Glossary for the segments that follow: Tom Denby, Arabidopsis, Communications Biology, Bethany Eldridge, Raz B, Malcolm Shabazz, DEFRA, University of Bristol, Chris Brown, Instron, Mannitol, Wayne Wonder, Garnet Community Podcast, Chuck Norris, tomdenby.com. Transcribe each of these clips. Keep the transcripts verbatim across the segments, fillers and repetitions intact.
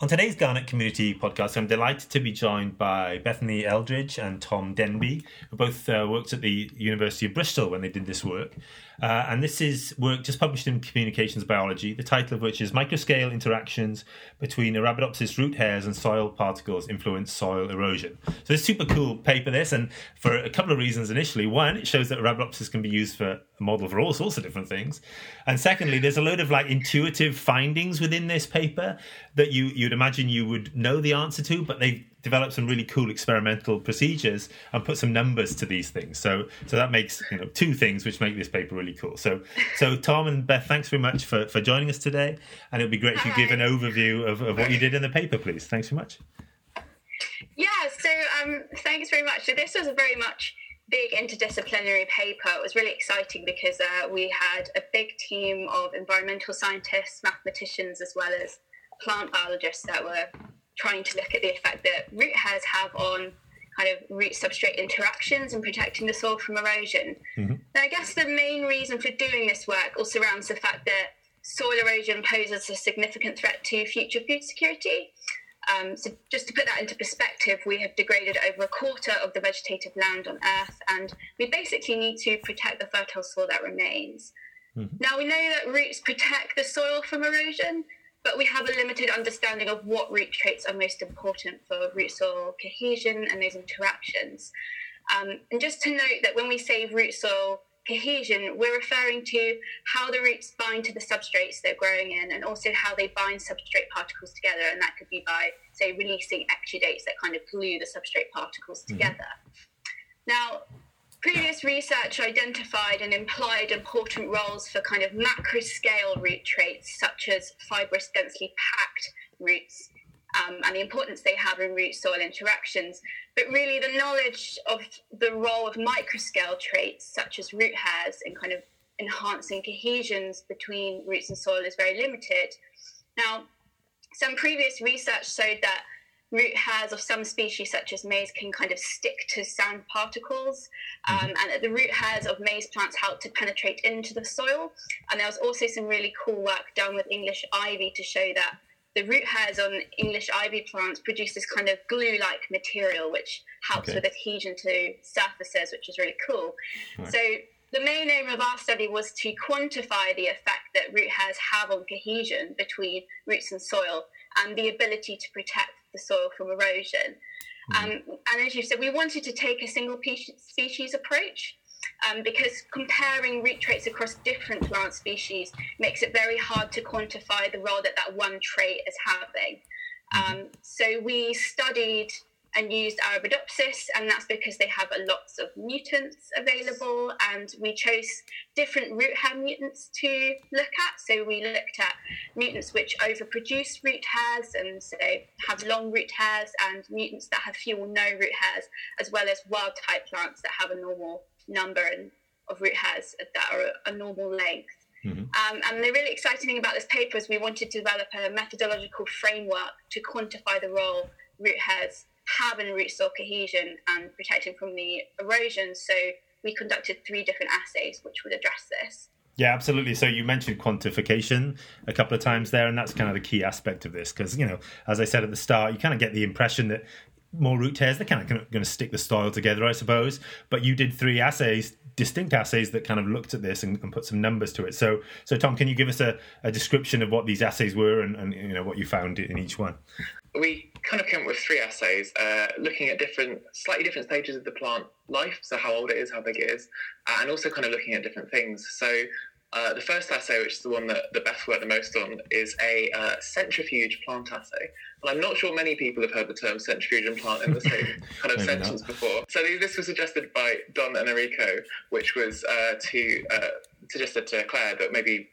On today's Garnet Community Podcast, I'm delighted to be joined by Bethany Eldridge and Tom Denby, who both uh, worked at the University of Bristol when they did this work. Uh, and this is work just published in Communications Biology, the title of which is Microscale Interactions Between Arabidopsis Root Hairs and Soil Particles Influence Soil Erosion. So it's a super cool paper, this, and for a couple of reasons initially. One, it shows that Arabidopsis can be used for a model for all sorts of different things. And secondly, there's a load of like intuitive findings within this paper that you, you imagine you would know the answer to, but they've developed some really cool experimental procedures and put some numbers to these things. So so that makes, you know, two things which make this paper really cool. So so Tom and Beth, thanks very much for, for joining us today. And it would be great if you give an overview of, of what you did in the paper, please. Thanks very much. Yeah, so um, thanks very much. So this was a very much big interdisciplinary paper. It was really exciting because uh, we had a big team of environmental scientists, mathematicians, as well as plant biologists that were trying to look at the effect that root hairs have on kind of root substrate interactions and protecting the soil from erosion. Mm-hmm. And I guess the main reason for doing this work also surrounds the fact that soil erosion poses a significant threat to future food security. Um, so just to put that into perspective, we have degraded over a quarter of the vegetative land on Earth, and we basically need to protect the fertile soil that remains. Mm-hmm. Now, we know that roots protect the soil from erosion, but we have a limited understanding of what root traits are most important for root soil cohesion and those interactions. Um, and just to note that when we say root soil cohesion, we're referring to how the roots bind to the substrates they're growing in, and also how they bind substrate particles together. And that could be by, say, releasing exudates that kind of glue the substrate particles together. Mm-hmm. Now, previous research identified and implied important roles for kind of macro-scale root traits, such as fibrous, densely packed roots, um, and the importance they have in root-soil interactions. But really, the knowledge of the role of micro-scale traits, such as root hairs, in kind of enhancing cohesions between roots and soil is very limited. Now, some previous research showed that root hairs of some species, such as maize, can kind of stick to sand particles, um, mm-hmm. and that the root hairs of maize plants help to penetrate into the soil. And there was also some really cool work done with English ivy to show that the root hairs on English ivy plants produce this kind of glue-like material, which helps okay. with adhesion to surfaces, which is really cool. Right. So the main aim of our study was to quantify the effect that root hairs have on cohesion between roots and soil, and the ability to protect the soil from erosion. Um, and as you said, we wanted to take a single species approach um, because comparing root traits across different plant species makes it very hard to quantify the role that that one trait is having. Um, so we studied and used Arabidopsis, and that's because they have lots of mutants available, and we chose different root hair mutants to look at. So we looked at mutants which overproduce root hairs, and so have long root hairs, and mutants that have few or no root hairs, as well as wild type plants that have a normal number of root hairs that are a normal length. Mm-hmm. Um, and the really exciting thing about this paper is we wanted to develop a methodological framework to quantify the role root hairs have in root soil cohesion and protecting from the erosion. So we conducted three different assays which would address this. Yeah, absolutely. So you mentioned quantification a couple of times there, and that's kind of the key aspect of this because, you know, as I said at the start, you kind of get the impression that more root hairs, they're kind of going to stick the soil together, I suppose. But you did three assays, distinct assays that kind of looked at this and, and put some numbers to it. So, so Tom, can you give us a, a description of what these assays were and, and, you know, what you found in each one? We kind of came up with three assays, uh, looking at different, slightly different stages of the plant life, so how old it is, how big it is, uh, and also kind of looking at different things. So uh, the first assay, which is the one that the Beth worked the most on, is a uh, centrifuge plant assay. And I'm not sure many people have heard the term centrifuge and plant in the same kind of sentence not. before. So this was suggested by Don and Enrico, which was uh, to uh, suggested to Claire that maybe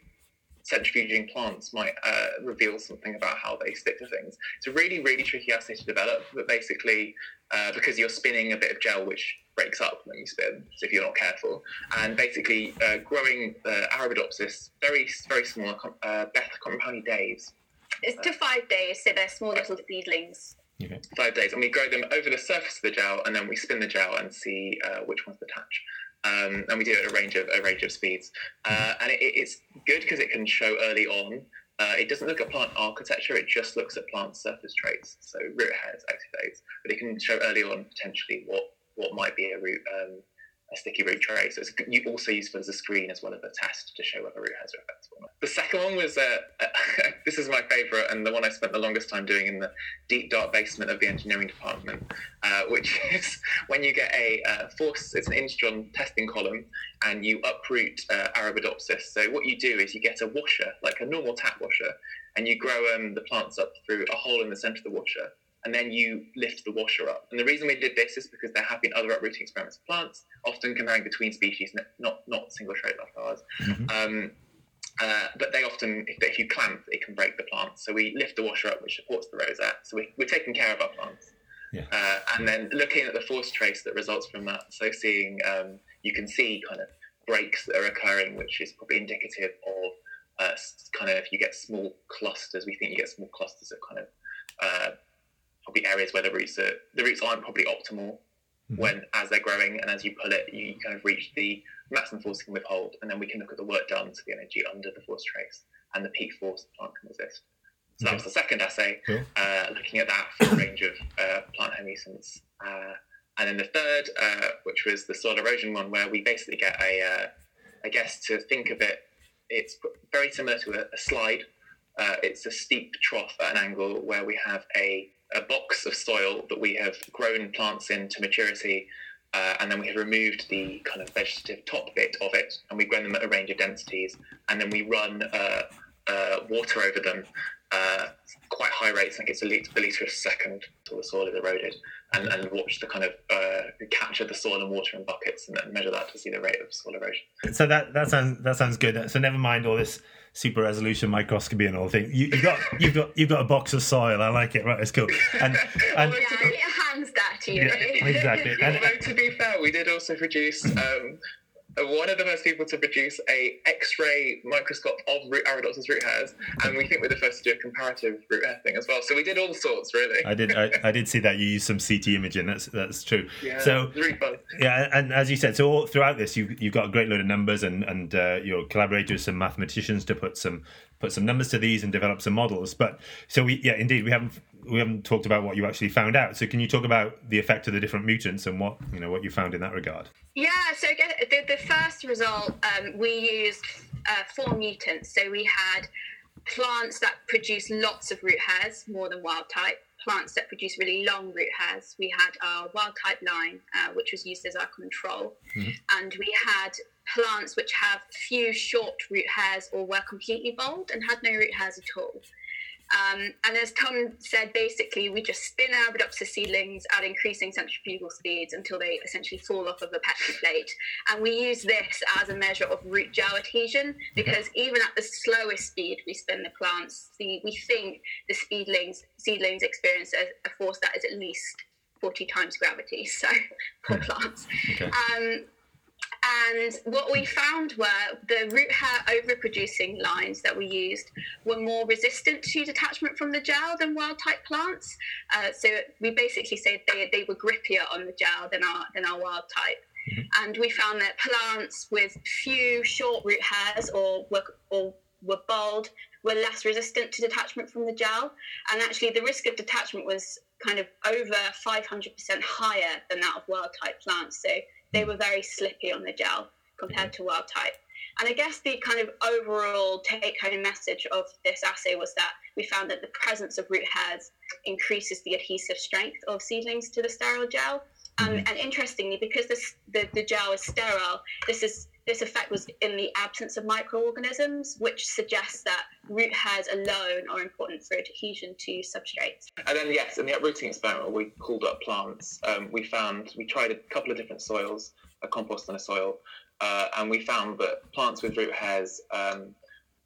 centrifuging plants might uh, reveal something about how they stick to things. It's a really, really tricky assay to develop, but basically uh, because you're spinning a bit of gel which breaks up when you spin, so if you're not careful. And basically uh, growing uh, Arabidopsis, very, very small, uh, Beth, I can't remember how many days. It's uh, to five days, so they're small little seedlings. Okay. Five days, and we grow them over the surface of the gel, and then we spin the gel and see uh, which ones attach. Um, and we do it at a range of a range of speeds, uh, and it, it's good because it can show early on Uh, it doesn't look at plant architecture, it just looks at plant surface traits, so root hairs, active aids, but it can show early on potentially what, what might be a root, um, a sticky root trait. So it's you also useful as a screen as well as a test to show whether root hairs are effective or not. The second one was, uh, this is my favourite and the one I spent the longest time doing in the deep dark basement of the engineering department, uh, which is when you get a uh, force, it's an Instron testing column, and you uproot uh, Arabidopsis. So what you do is you get a washer, like a normal tap washer, and you grow um, the plants up through a hole in the centre of the washer, and then you lift the washer up. And the reason we did this is because there have been other uprooting experiments of plants, often comparing between species, not not single trait like ours. Mm-hmm. Um, uh, but they often, if, if you clamp, it can break the plant. So we lift the washer up, which supports the rosette. So we, we're taking care of our plants. Yeah. Uh, and then looking at the force trace that results from that, so seeing, um, you can see kind of breaks that are occurring, which is probably indicative of uh, kind of, if you get small clusters, we think you get small clusters of kind of, uh, probably areas where the roots are, the roots aren't probably optimal when as they're growing, and as you pull it, you kind of reach the maximum force you can withhold, and then we can look at the work done to the energy under the force trace and the peak force the plant can resist. So that was the second assay, cool. uh, looking at that for a range of uh, plant homeousance. Uh, and then the third, uh, which was the soil erosion one, where we basically get a, uh, I guess to think of it, it's very similar to a, a slide. Uh, it's a steep trough at an angle where we have a a box of soil that we have grown plants in to maturity, uh, and then we have removed the kind of vegetative top bit of it, and we've grown them at a range of densities, and then we run uh, uh, water over them uh, quite high rates, like it's a litre, a litre a second till the soil is eroded, and, and watch the kind of uh, capture the soil and water in buckets and then measure that to see the rate of soil erosion. So that, that sounds that sounds good. So never mind all this super resolution microscopy and all thing. You, you've got you've got you've got a box of soil. I like it. Right, it's cool. And, and yeah, be, it hands that to you. Yeah, exactly. And, although to be fair, we did also produce um, one of the first people to produce a X-ray microscope of root, Arabidopsis root hairs, and we think we're the first to do a comparative root hair thing as well. So we did all sorts, really. I did. I, I did see that you used some C T imaging. That's that's true. Yeah. So really fun. Yeah, and as you said, so all throughout this, you you've got a great load of numbers, and and uh, your collaborators, some mathematicians, to put some put some numbers to these and develop some models. But so we yeah, indeed, we haven't we haven't talked about what you actually found out. So can you talk about the effect of the different mutants and what you know what you found in that regard? Yeah. So the the first result, um, we used uh, four mutants. So we had plants that produce lots of root hairs, more than wild type. Plants that produce really long root hairs. We had our wild type line, uh, which was used as our control, mm-hmm. and we had plants which have few short root hairs or were completely bald and had no root hairs at all. Um, and as Tom said, basically we just spin Arabidopsis seedlings at increasing centrifugal speeds until they essentially fall off of a petri plate. And we use this as a measure of root gel adhesion, because okay. even at the slowest speed we spin the plants, the, we think the seedlings seedlings experience a, a force that is at least forty times gravity. So poor plants. Okay. Um, And what we found were the root hair overproducing lines that we used were more resistant to detachment from the gel than wild-type plants. Uh, so we basically said they, they were grippier on the gel than our than our wild-type. Mm-hmm. And we found that plants with few short root hairs or were, or were bald were less resistant to detachment from the gel. And actually the risk of detachment was kind of over five hundred percent higher than that of wild-type plants. So they were very slippy on the gel compared to wild type. And I guess the kind of overall take-home message of this assay was that we found that the presence of root hairs increases the adhesive strength of seedlings to the sterile gel. Um, mm-hmm. And interestingly, because this, the, the gel is sterile, this is this effect was in the absence of microorganisms, which suggests that root hairs alone are important for adhesion to substrates. And then, yes, in the uprooting experiment, we pulled up plants. Um, we found, we tried a couple of different soils, a compost and a soil, uh, and we found that plants with root hairs, um,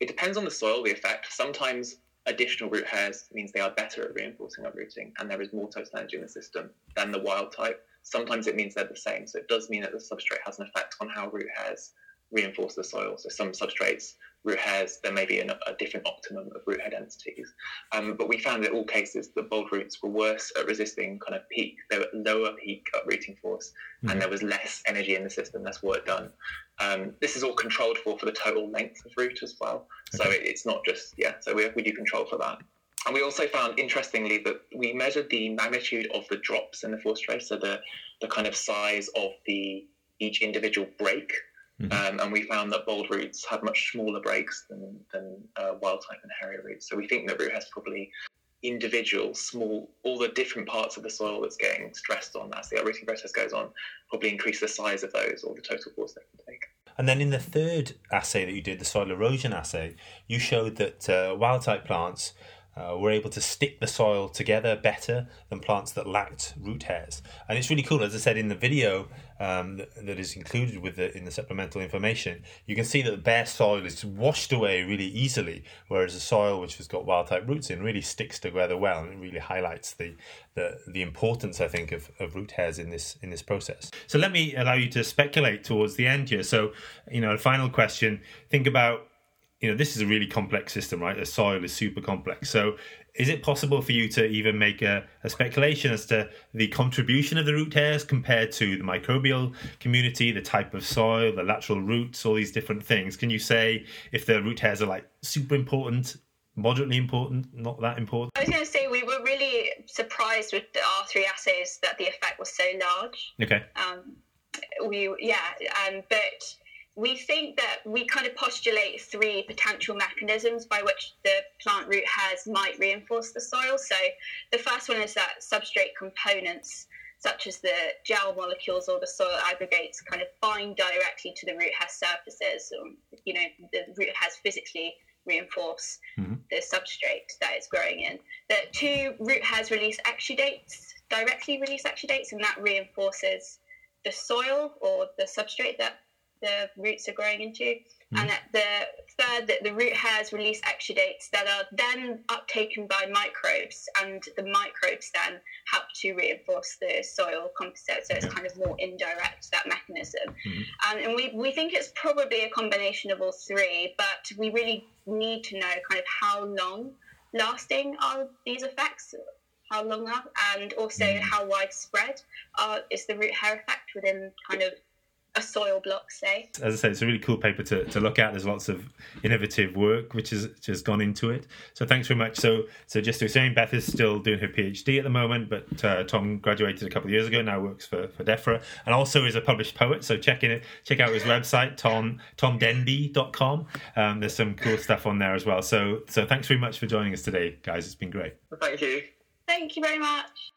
it depends on the soil, the effect. Sometimes additional root hairs means they are better at reinforcing uprooting, and there is more total energy in the system than the wild type. Sometimes it means they're the same, so it does mean that the substrate has an effect on how root hairs reinforce the soil. So some substrates root hairs, there may be an, a different optimum of root hair densities. Um, but we found that all cases, the bald roots were worse at resisting kind of peak, they were lower peak uprooting force, mm-hmm. and there was less energy in the system, less work done. Um, this is all controlled for for the total length of root as well. Okay. So it, it's not just, yeah, so we, we do control for that. And we also found, interestingly, that we measured the magnitude of the drops in the force trace, so the, the kind of size of the each individual break, mm-hmm. um, and we found that bald roots had much smaller breaks than, than uh, wild-type and hairy roots. So we think that root has probably individual, small, all the different parts of the soil that's getting stressed on as the uprooting process goes on, probably increase the size of those or the total force they can take. And then in the third assay that you did, the soil erosion assay, you showed that uh, wild-type plants Uh, were able to stick the soil together better than plants that lacked root hairs. And it's really cool, as I said in the video um, that, that is included with the, in the supplemental information, you can see that the bare soil is washed away really easily, whereas the soil which has got wild-type roots in really sticks together well, and it really highlights the the, the importance, I think, of, of root hairs in this in this process. So let me allow you to speculate towards the end here. So, you know, a final question, think about, you know, this is a really complex system, right? The soil is super complex. So is it possible for you to even make a, a speculation as to the contribution of the root hairs compared to the microbial community, the type of soil, the lateral roots, all these different things? Can you say if the root hairs are like super important, moderately important, not that important? I was going to say we were really surprised with our three assays that the effect was so large. Okay. Um, we, yeah, um, but... We think that we kind of postulate three potential mechanisms by which the plant root hairs might reinforce the soil. So the first one is that substrate components, such as the gel molecules or the soil aggregates, kind of bind directly to the root hair surfaces. Or, you know, the root hairs physically reinforce mm-hmm. the substrate that it's growing in. That two, root hairs release exudates, directly release exudates, and that reinforces the soil or the substrate that the roots are growing into, mm-hmm. and that the third, that the root hairs release exudates that are then uptaken by microbes, and the microbes then help to reinforce the soil composite, so it's kind of more indirect, that mechanism. Mm-hmm. Um, and we, we think it's probably a combination of all three, but we really need to know kind of how long lasting are these effects, how long are, and also mm-hmm. how widespread are, is the root hair effect within kind of a soil block, say. As I say, it's a really cool paper to, to look at. There's lots of innovative work which, is, which has gone into it. So thanks very much. So so just to explain, Beth is still doing her PhD at the moment, but uh, Tom graduated a couple of years ago, now works for, for DEFRA, and also is a published poet. So check in it, check out his website, Tom tom denby dot com. Um, there's some cool stuff on there as well. So so thanks very much for joining us today, guys. It's been great. Well, thank you. Thank you very much.